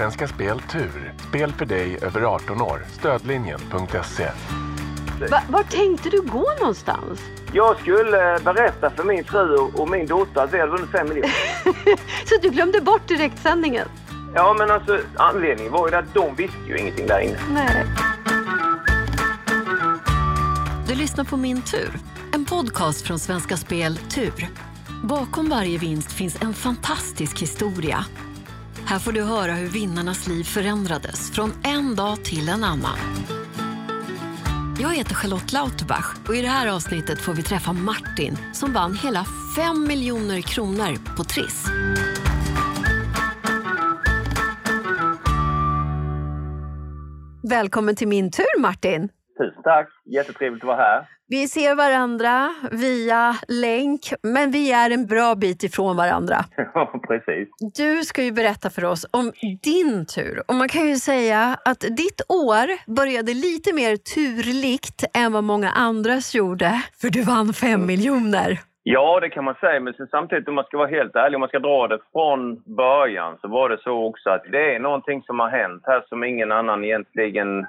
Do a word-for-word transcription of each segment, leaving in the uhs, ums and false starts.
Svenska Spel Tur. Spel för dig över arton år. Stödlinjen punkt se. Va, var tänkte du gå någonstans? Jag skulle berätta för min fru och min dotter att vi hade vunnit fem miljoner. Så du glömde bort direktsändningen? Ja, men alltså anledningen var ju att de visste ju ingenting där inne. Nej. Du lyssnar på Min Tur. En podcast från Svenska Spel Tur. Bakom varje vinst finns en fantastisk historia. Här får du höra hur vinnarnas liv förändrades från en dag till en annan. Jag heter Charlotte Lauterbach och i det här avsnittet får vi träffa Martin som vann hela fem miljoner kronor på Triss. Välkommen till Min Tur, Martin. Tusen tack, jättetrevligt att vara här. Vi ser varandra via länk, men vi är en bra bit ifrån varandra. Ja, precis. Du ska ju berätta för oss om din tur. Och man kan ju säga att ditt år började lite mer turligt än vad många andras gjorde. För du vann fem miljoner. Ja, det kan man säga. Men sen samtidigt, om man ska vara helt ärlig, om man ska dra det från början, så var det så också att det är någonting som har hänt här som ingen annan egentligen...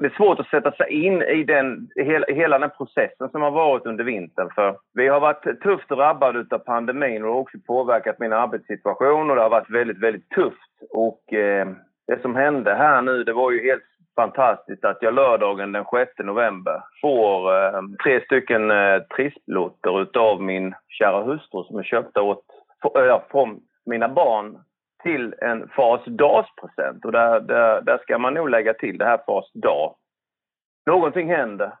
Det är svårt att sätta sig in i den, hela den processen som har varit under vintern. För vi har varit tufft drabbade av pandemin och också påverkat min arbetssituation. Och det har varit väldigt, väldigt tufft. Och eh, det som hände här nu, det var ju helt fantastiskt att jag lördagen den sjätte november får eh, tre stycken eh, trisslotter utav min kära hustru som är köpta åt äh, från mina barn. Till en fasdagspresent. Och där, där, där ska man nog lägga till det här fasdag. Någonting händer.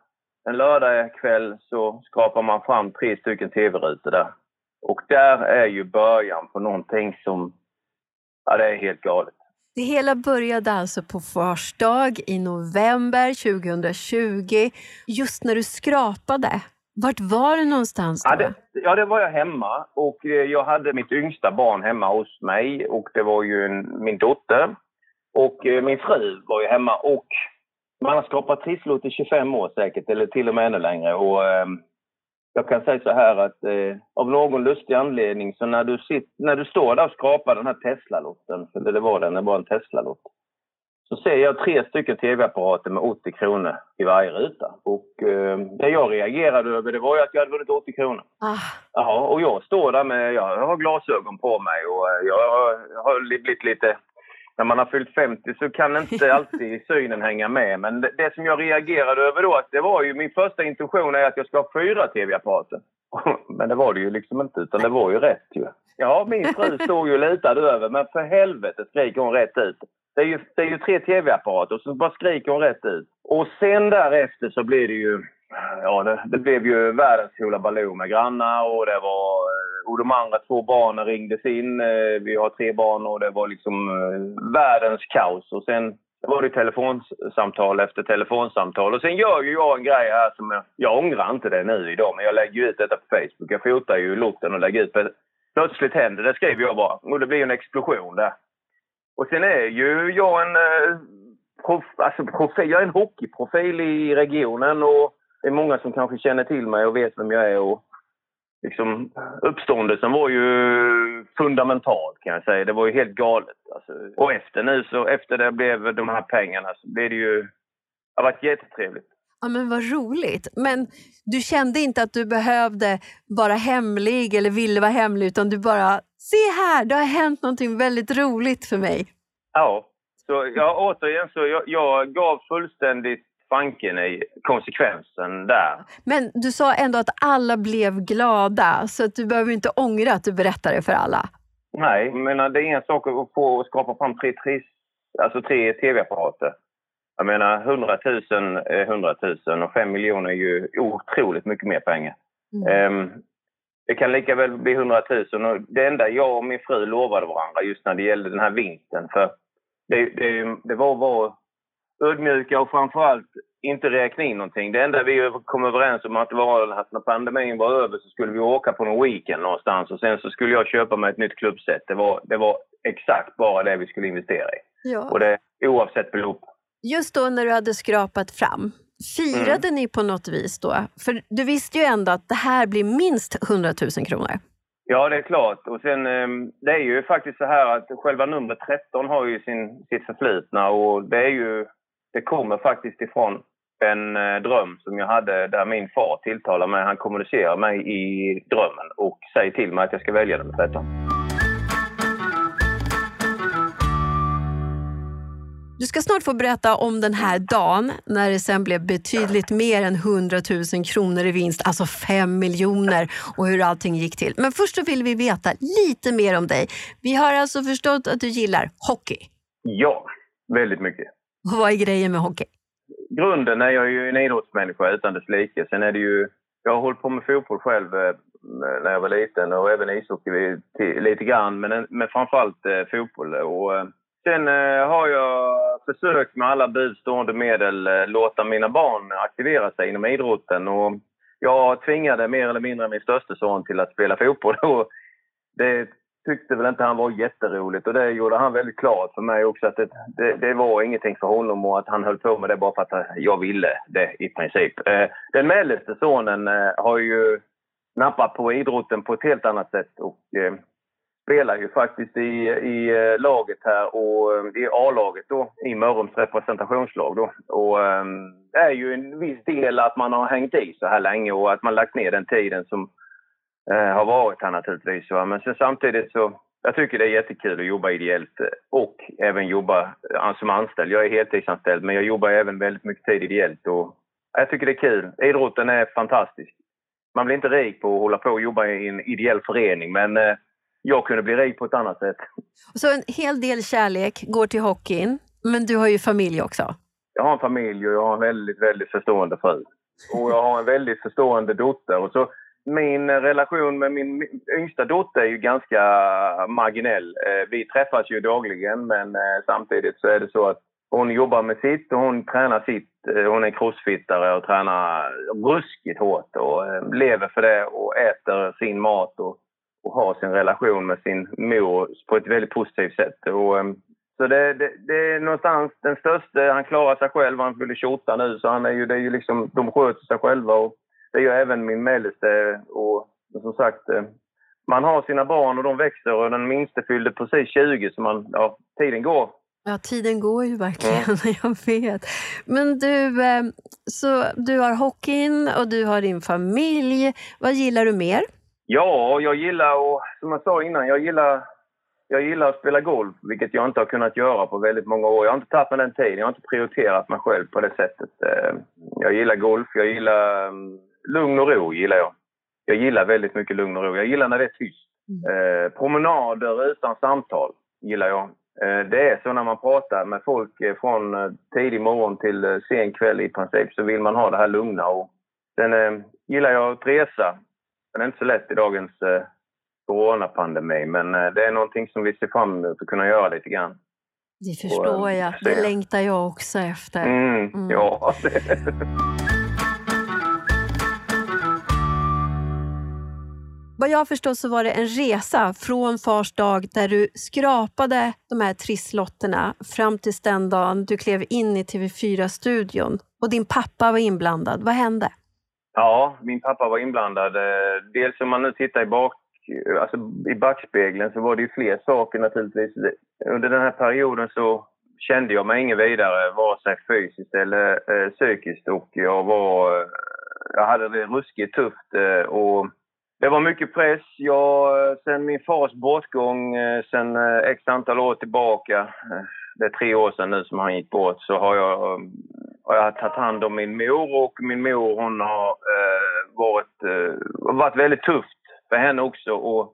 En lördag kväll så skapar man fram tre stycken tv-rutor där. Och där är ju början på någonting som... Ja, det är helt galet. Det hela började alltså på farsdag i november tjugohundratjugo. Just när du skrapade... Vart var du någonstans då? Ja det, ja, det var jag hemma. Och jag hade mitt yngsta barn hemma hos mig. Och det var ju en, min dotter. Och min fru var ju hemma. Och man har skapat trisslott i tjugofem år säkert. Eller till och med ännu längre. Och eh, jag kan säga så här att eh, av någon lustig anledning. Så när du, sitter, när du står där och skrapar den här Tesla-lotten. För det var den, det var en Tesla-lott. Så ser jag tre stycken tv-apparater med åttio kronor i varje ruta. Och eh, det jag reagerade över, det var ju att jag hade vunnit åttio kronor. Ah. Jaha, och jag står där med, jag har glasögon på mig och jag har blivit lite... När man har fyllt femtio så kan inte alltid synen hänga med. Men det, det som jag reagerade över då, att det var ju min första intention är att jag ska ha fyra tv-apparater. Men det var det ju liksom inte, utan det var ju rätt ju. Ja, min fru stod ju litad över, men för helvete skriker hon rätt ut. Det är, ju, det är ju tre tv-apparater och så bara skriker hon rätt ut. Och sen därefter så blev det ju, ja det, det blev ju världens hula ballon med grannar och det var, och de andra två barnen ringdes in. Vi har tre barn och det var liksom världens kaos. Och sen var det telefonsamtal efter telefonsamtal. Och sen gör ju jag en grej här som jag, jag ångrar inte det nu idag, men jag lägger ut detta på Facebook. Jag fotar ju lotten och lägger ut. Plötsligt händer, det skriver jag bara. Och det blir en explosion där. Och sen är ju jag en, prof, alltså profil, jag är en hockeyprofil i regionen och det är många som kanske känner till mig och vet vem jag är. Och liksom, uppståndelsen var ju fundamental kan jag säga. Det var ju helt galet. Alltså. Och efter nu så efter det blev de här pengarna så blev det ju, det har varit jättetrevligt. Ja, men vad roligt. Men du kände inte att du behövde vara hemlig eller ville vara hemlig, utan du bara, se här, det har hänt någonting väldigt roligt för mig. Ja, så jag, återigen så jag, jag gav fullständigt fanken i konsekvensen där. Men du sa ändå att alla blev glada, så att du behöver inte ångra att du berättar det för alla. Nej, men det är en sak att få skapa fram tre, tre, alltså tre tv-apparater. Jag menar, hundratusen är hundratusen och fem miljoner är ju otroligt mycket mer pengar. Mm. Um, det kan lika väl bli hundratusen. Och det enda jag och min fru lovade varandra just när det gällde den här vintern. För det, det, det var att vara ödmjuka och framförallt inte räkna in någonting. Det enda vi kom överens om att det var att när pandemin var över så skulle vi åka på någon weekend någonstans. Och sen så skulle jag köpa mig ett nytt klubbset. Det var, det var exakt bara det vi skulle investera i. Ja. Och det oavsett belopp. Just då när du hade skrapat fram, firade mm. ni på något vis då? För du visste ju ändå att det här blir minst hundratusen kronor. Ja, det är klart. Och sen, det är ju faktiskt så här att själva numret tretton har ju sin, sitt förflutna. Och det är ju, det kommer faktiskt ifrån en dröm som jag hade där min far tilltalar mig. Han kommunicerar mig i drömmen och säger till mig att jag ska välja nummer tretton. Du ska snart få berätta om den här dagen när det sen blev betydligt mer än hundra tusen kronor i vinst, alltså fem miljoner, och hur allting gick till. Men först så vill vi veta lite mer om dig. Vi har alltså förstått att du gillar hockey. Ja, väldigt mycket. Och vad är grejen med hockey? Grunden är jag ju en idrottsmänniska utan dess like. Sen är det ju, jag har hållit på med fotboll själv när jag var liten och även ishockey lite grann, men, men framförallt fotboll. Och sen har jag försökt med alla budstående medel låta mina barn aktivera sig inom idrotten, och jag tvingade mer eller mindre min största son till att spela fotboll, och det tyckte väl inte han var jätteroligt, och det gjorde han väldigt klart för mig också, att det, det, det var ingenting för honom och att han höll på med det bara för att jag ville det i princip. Den mellerste sonen har ju nappat på idrotten på ett helt annat sätt och spelar ju faktiskt i, i laget här, och i A-laget då, i Mörrums representationslag då, och det är ju en viss del att man har hängt i så här länge och att man lagt ner den tiden som har varit här naturligtvis. Va? Men sen samtidigt så, jag tycker det är jättekul att jobba ideellt och även jobba som anställd. Jag är heltidsanställd, men jag jobbar även väldigt mycket tid ideellt, och jag tycker det är kul. Idrotten är fantastisk. Man blir inte rik på att hålla på och jobba i en ideell förening, men jag kunde bli rik på ett annat sätt. Så en hel del kärlek går till hockeyn, men du har ju familj också. Jag har en familj och jag har en väldigt, väldigt förstående fru. Och jag har en väldigt förstående dotter, och så min relation med min yngsta dotter är ju ganska marginell. Vi träffas ju dagligen, men samtidigt så är det så att hon jobbar med sitt och hon tränar sitt. Hon är crossfittare och tränar ruskigt hårt och lever för det och äter sin mat och, och har sin relation med sin mor på ett väldigt positivt sätt. Och, så det, det, det är någonstans den största. Han klarar sig själv, han fyller tjugoåtta nu, så han är ju, det är ju liksom, de sköter sig själva, och det gör även min mellerste, och som sagt, man har sina barn och de växer, och den minste fyllde precis tjugo, så man, ja, tiden går. Ja, tiden går ju verkligen, mm. Jag vet. Men du, så du har hockeyn och du har din familj. Vad gillar du mer? Ja, jag gillar, och som jag sa innan, jag gillar, jag gillar att spela golf, vilket jag inte har kunnat göra på väldigt många år. Jag har inte tappat den tiden, jag har inte prioriterat mig själv på det sättet. Jag gillar golf, jag gillar lugn och ro, gillar jag. Jag gillar väldigt mycket lugn och ro. Jag gillar när det är tyst. Mm. Eh, promenader utan samtal gillar jag. Eh, det är så när man pratar med folk från tidig morgon till sen kväll i princip, så vill man ha det här lugna. Och sen eh, gillar jag att resa. Det är inte så lätt i dagens eh, coronapandemi, men eh, det är någonting som vi ser fram emot att kunna göra lite grann. Det förstår och, jag. Det längtar jag också efter. Mm, mm. Ja, vad jag förstår så var det en resa från fars dag där du skrapade de här trisslotterna fram till den dagen du klev in i T V fyra-studion. Och din pappa var inblandad. Vad hände? Ja, min pappa var inblandad. Dels om man nu tittar i, bak, alltså i backspegeln, så var det ju fler saker naturligtvis. Under den här perioden så kände jag mig ingen vidare, vare sig fysiskt eller eh, psykiskt. Och jag, var, jag hade det ruskigt tufft eh, och... Det var mycket press. Jag, sen min fars bortgång, sen x antal år tillbaka, det är tre år sedan nu som han gick bort, så har jag, har jag tagit hand om min mor, och min mor, hon har eh, varit, eh, varit väldigt tufft för henne också. Och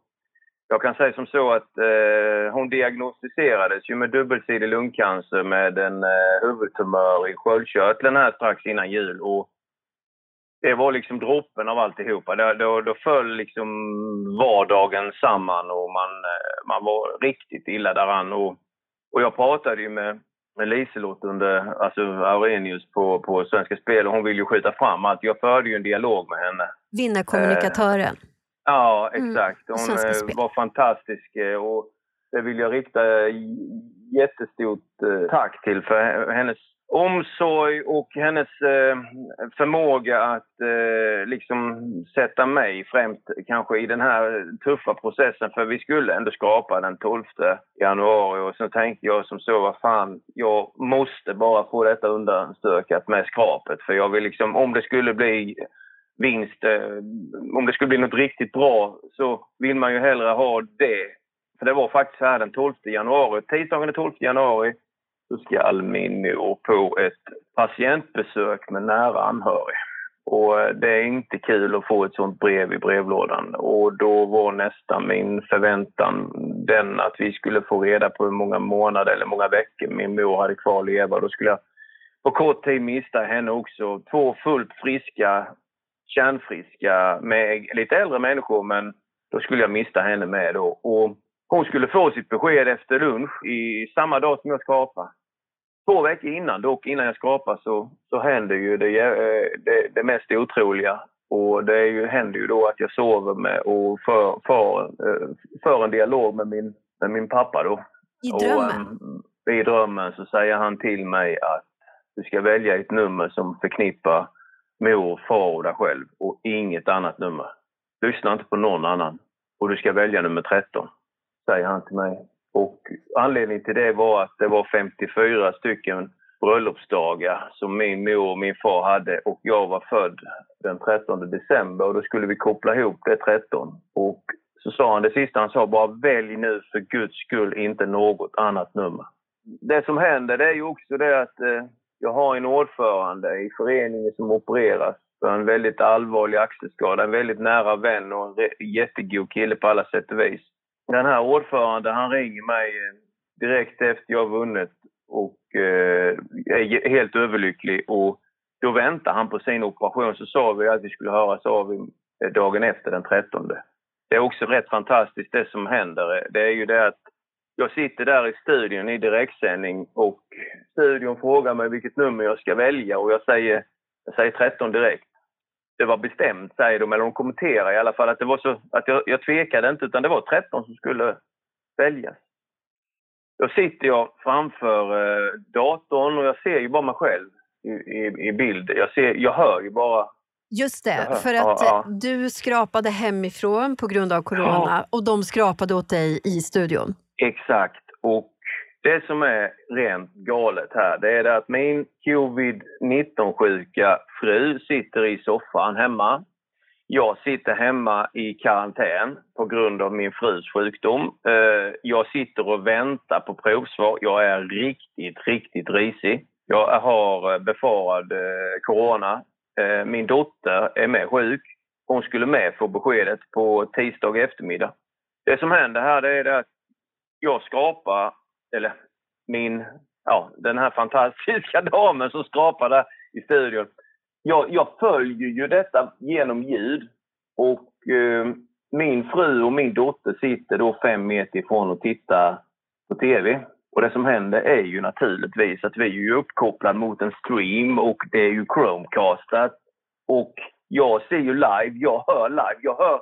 jag kan säga som så att eh, hon diagnostiserades ju med dubbelsidig lungcancer med en eh, huvudtumör i sköldkörteln här strax innan jul, och det var liksom droppen av alltihopa. Då, då, då föll liksom vardagen samman, och man, man var riktigt illa däran. Och, och jag pratade ju med, med Liselott under, alltså Aurenius på, på Svenska Spel, och hon ville ju skjuta fram att jag förde ju en dialog med henne. Vinnarkommunikatören. Eh, ja, exakt. Hon mm, var fantastisk, och det vill jag rikta jättestort eh, tack till för hennes omsorg och hennes eh, förmåga att eh, liksom sätta mig främst kanske i den här tuffa processen, för vi skulle ändå skapa den tolfte januari, och så tänkte jag som så, vad fan, jag måste bara få detta undanstökat med skrapet, för jag vill liksom, om det skulle bli vinst, eh, om det skulle bli något riktigt bra, så vill man ju hellre ha det. För det var faktiskt här den tolfte januari, tisdagen den tolfte januari, så ska min mor på ett patientbesök med nära anhörig. Och det är inte kul att få ett sånt brev i brevlådan. Och då var nästan min förväntan den att vi skulle få reda på hur många månader eller många veckor min mor hade kvar att leva. Då skulle jag på kort tid mista henne också. Två fullt friska, kärnfriska, med lite äldre människor, men då skulle jag mista henne med då. Och hon skulle få sitt besked efter lunch i samma dag som jag skrapade. Två veckor innan, dock innan jag skrapade, så, så hände ju det, det, det mest otroliga. Och det är ju, hände ju då att jag sover med och för, för, för en dialog med min, med min pappa då. I drömmen? Och, i drömmen så säger han till mig att du ska välja ett nummer som förknippar mor, far och dig själv. Och inget annat nummer. Lyssna inte på någon annan. Och du ska välja nummer tretton. Säger han till mig. Och anledningen till det var att det var femtiofyra stycken bröllopsdagar som min mor och min far hade, och jag var född den trettonde december, och då skulle vi koppla ihop det tretton. Och så sa han det sista, han sa bara välj nu för Guds skull inte något annat nummer. Det som händer, det är ju också det att eh, jag har en ordförande i föreningen som opereras för en väldigt allvarlig axelskada, en väldigt nära vän och en re- jättegod kille på alla sätt och vis. Den här ordförande, han ringer mig direkt efter jag vunnit och eh, är helt överlycklig, och då väntar han på sin operation, så sa vi att vi skulle höras av dagen efter den trettonde. Det är också rätt fantastiskt det som händer. Det är ju det att jag sitter där i studion i direktsändning och studion frågar mig vilket nummer jag ska välja, och jag säger, jag säger tretton direkt. Det var bestämt, säger de, eller de kommenterar i alla fall att det var så att jag, jag tvekade inte, utan det var tretton som skulle väljas. Då sitter jag framför eh, datorn och jag ser ju bara mig själv i, i, i bild. Jag, ser, jag hör ju bara... Just det, för att ja, ja. Du skrapade hemifrån på grund av corona, ja. Och de skrapade åt dig i studion. Exakt, och det som är rent galet här, det är det att min covid nitton-sjuka fru sitter i soffan hemma. Jag sitter hemma i karantän på grund av min frus sjukdom. Jag sitter och väntar på provsvar. Jag är riktigt, riktigt risig. Jag har befarad corona. Min dotter är med sjuk. Hon skulle med få beskedet på tisdag eftermiddag. Det som händer här, det är det att jag skrapar, eller min, ja, den här fantastiska damen som skrapade i studion. Jag, jag följer ju detta genom ljud, och eh, min fru och min dotter sitter då fem meter ifrån och tittar på tv. Och det som händer är ju naturligtvis att vi är ju uppkopplade mot en stream, och det är ju Chromecastat. Och jag ser ju live, jag hör live, jag hör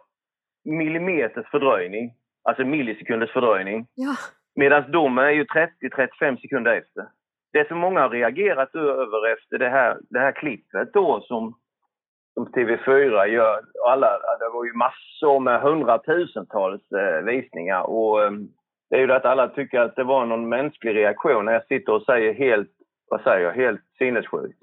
millimeters fördröjning, alltså millisekunders fördröjning. Ja. Medan domen är ju trettio till trettiofem sekunder efter. Det som många har reagerat över efter det här, det här klippet då som, som T V fyra gör. Alla, det var ju massor med hundratusentals eh, visningar. Och eh, det är ju att alla tycker att det var någon mänsklig reaktion när jag sitter och säger helt, vad säger jag, helt sinnessjukt.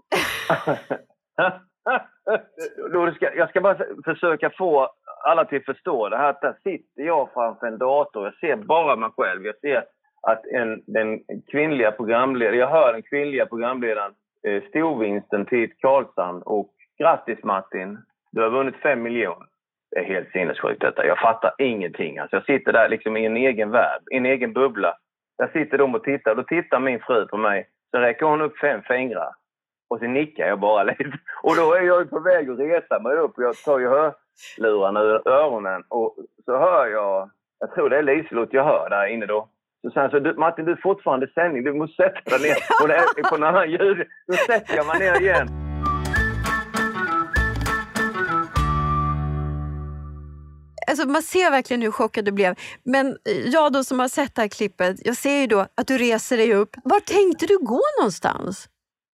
Jag ska bara försöka få alla till att förstå det här, att där sitter jag framför en dator, jag ser bara mig själv, jag ser att en, den kvinnliga programledaren, jag hör den kvinnliga programledaren eh, storvinsten till Karlsson, och grattis Martin, du har vunnit fem miljoner. Det är helt sinnessjukt detta, jag fattar ingenting, alltså jag sitter där liksom i en egen värld, i en egen bubbla. Jag sitter då och tittar, då tittar min fru på mig, så räcker hon upp fem fingrar. Och så nickar jag bara lite. Och då är jag på väg att resa mig upp. Jag tar ju hörlurarna ur öronen. Och så hör jag, jag tror det är Liselott jag hör där inne då. Så sen så, du, Martin, du är fortfarande sändning. Du måste sätta ner. Och det är på en annan ljud. Då sätter jag mig ner igen. alltså man ser verkligen hur chockad du blev. Men jag då som har sett det här klippet, jag ser ju då att du reser dig upp. Var tänkte du gå någonstans?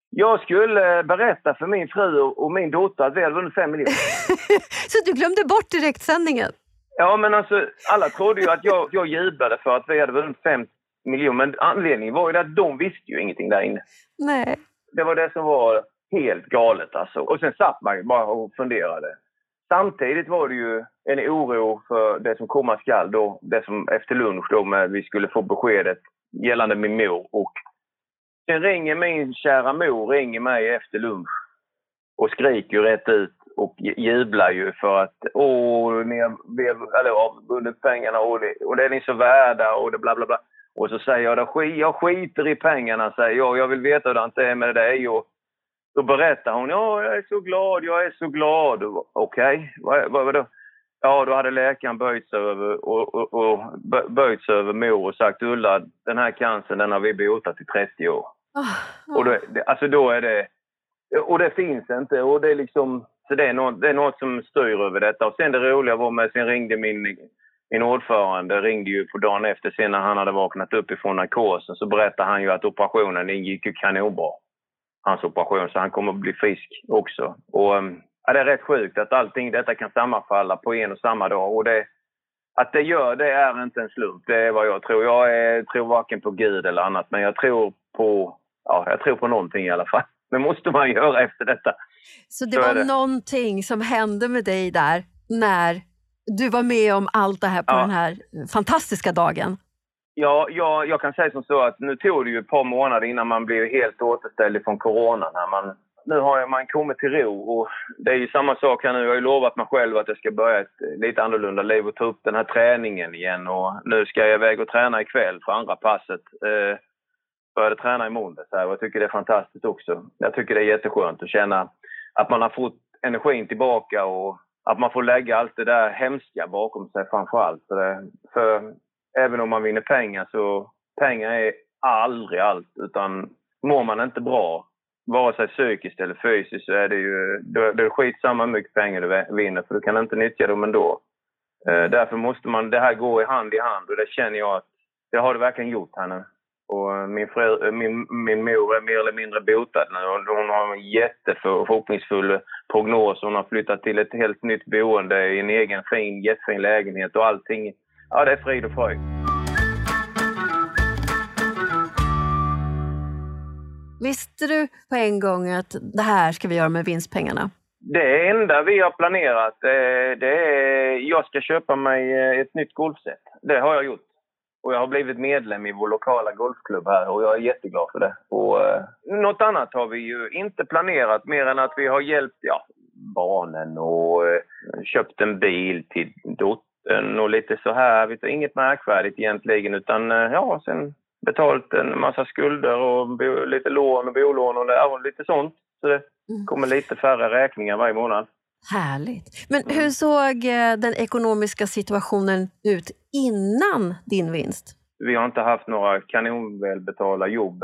Jag skulle berätta för min fru och min dotter att vi hade vunnit fem miljoner. Så du glömde bort direktsändningen? Ja, men alltså alla trodde ju att jag, jag jublade för att vi hade vunnit fem miljoner. Men anledningen var ju att de visste ju ingenting där inne. Nej. Det var det som var helt galet alltså. Och sen satt man bara och funderade. Samtidigt var det ju en oro för det som komma skall då. Det som efter lunch då med vi skulle få beskedet gällande min mor. Och sen ringer min kära mor, ringer mig efter lunch och skriker ju rätt ut och jublar ju för att åh, ni har vunnit pengarna och det, och det är ni så värda och det bla bla bla. Och så säger jag, jag skiter i pengarna, säger jag, jag vill veta hur det är med dig. Och då berättar hon, ja jag är så glad, jag är så glad. Okej, okay. vad, vad då? Ja, då hade läkaren böjts över, och, och, och, böjts över mor och sagt, Ulla, den här cancern den har vi botat i trettio år. Oh, oh. Och då, alltså då är det, och det finns inte, och det är liksom, så det är något, det är något som styr över detta. Och sen det roliga var med, sen ringde min... Min ordförande ringde ju på dagen efter sen när han hade vaknat upp ifrån narkosen, så berättade han ju att operationen ingick ju kanonbra. Hans operation, så han kommer att bli frisk också. Och ja, det är rätt sjukt att allting detta kan sammanfalla på en och samma dag. Och det, att det gör det är inte en slump. Det är vad jag tror. Jag är, tror varken på Gud eller annat, men jag tror på, ja, jag tror på någonting i alla fall. Men måste man göra efter detta. Så det så var det. Någonting som hände med dig där när... Du var med om allt det här på ja. Den här fantastiska dagen. Ja, jag, jag kan säga som så att nu tog det ju ett par månader innan man blev helt återställd från corona. När man, nu har jag, man kommit till ro och det är ju samma sak här nu. Jag har ju lovat mig själv att jag ska börja ett lite annorlunda liv och ta upp den här träningen igen. Och nu ska jag iväg och träna ikväll för andra passet. Eh, började träna i måndag så här. Och jag tycker det är fantastiskt också. Jag tycker det är jätteskönt att känna att man har fått energin tillbaka och att man får lägga allt det där hemska bakom sig framförallt. För, för även om man vinner pengar så pengar är aldrig allt. Utan mår man inte bra, vare sig psykiskt eller fysiskt, så är det ju det, det är skitsamma mycket pengar du vinner. För du kan inte nyttja dem ändå. Eh, därför måste man, det här går i hand i hand. Och det känner jag att det har det verkligen gjort här nu. Och min, frö, min, min mor är mer eller mindre botad nu. Hon har en jätteförhoppningsfull prognos. Hon har flyttat till ett helt nytt boende i en egen fin, jättefin lägenhet och allting. Ja, det är frid och fröjd. Visste du på en gång att det här ska vi göra med vinstpengarna? Det enda vi har planerat det är att jag ska köpa mig ett nytt golfset. Det har jag gjort. Och jag har blivit medlem i vår lokala golfklubb här och jag är jätteglad för det. Och eh, något annat har vi ju inte planerat mer än att vi har hjälpt ja, barnen och eh, köpt en bil till dottern och lite så här. Vet du, inget märkvärdigt egentligen utan eh, ja, sen betalt en massa skulder och bo, lite lån och bolån och, det, och lite sånt. Så det kommer lite färre räkningar varje månad. Härligt. Men hur såg den ekonomiska situationen ut innan din vinst? Vi har inte haft några kanonvälbetalda jobb,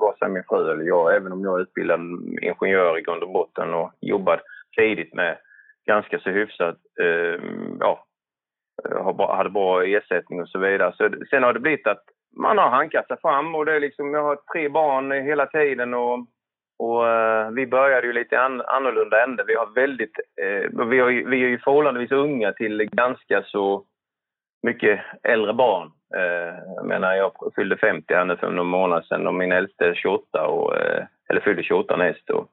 vare sig min fru eller jag. Även om jag är utbildad ingenjör i grund och botten och jobbat tidigt med ganska så hyfsat. Eh, ja, hade bra ersättning och så vidare. Så sen har det blivit att man har hankat sig fram och det är liksom, jag har tre barn hela tiden och... Och eh, vi började ju lite an- annorlunda ända. Vi har väldigt, eh, vi, har ju, vi är ju förhållandevis unga till ganska så mycket äldre barn. Eh, jag menar, jag fyllde femtio här nu för några månader sedan och min äldste är tjugoåtta och, eh, eller fyllde tjugoåtta näst. Och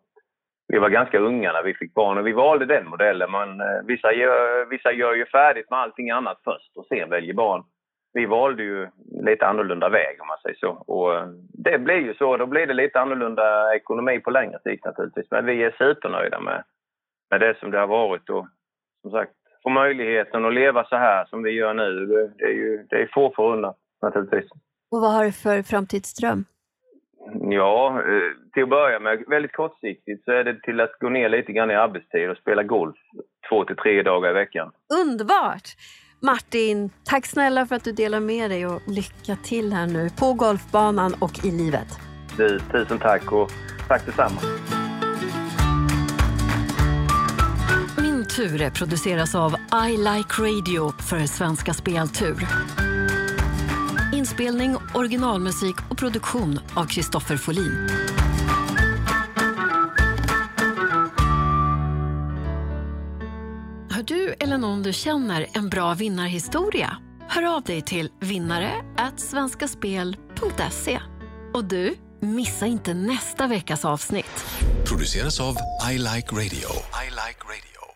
vi var ganska unga när vi fick barn och vi valde den modellen. Men eh, vissa, gör, vissa gör ju färdigt med allting annat först och sen väljer barn. Vi valde ju lite annorlunda väg om man säger så. Och det blir ju så. Då blir det lite annorlunda ekonomi på längre sikt naturligtvis. Men vi är supernöjda med, med det som det har varit. Och som sagt, få möjligheten att leva så här som vi gör nu. Det är ju det är få förundan naturligtvis. Och vad har du för framtidsdröm? Ja, till att börja med väldigt kortsiktigt så är det till att gå ner lite grann i arbetstid och spela golf två till tre dagar i veckan. Underbart! Martin, tack snälla för att du delar med dig och lycka till här nu på golfbanan och i livet. Du, tusen tack och tack detsamma. Tur produceras av I Like Radio för Svenska Spel Tur. Inspelning, originalmusik och produktion av Kristoffer Folin. Hör du eller någon du känner en bra vinnarhistoria? Hör av dig till vinnare at svenskaspel punkt se. Och du, missa inte nästa veckas avsnitt. Produceras av I Like Radio. I Like Radio.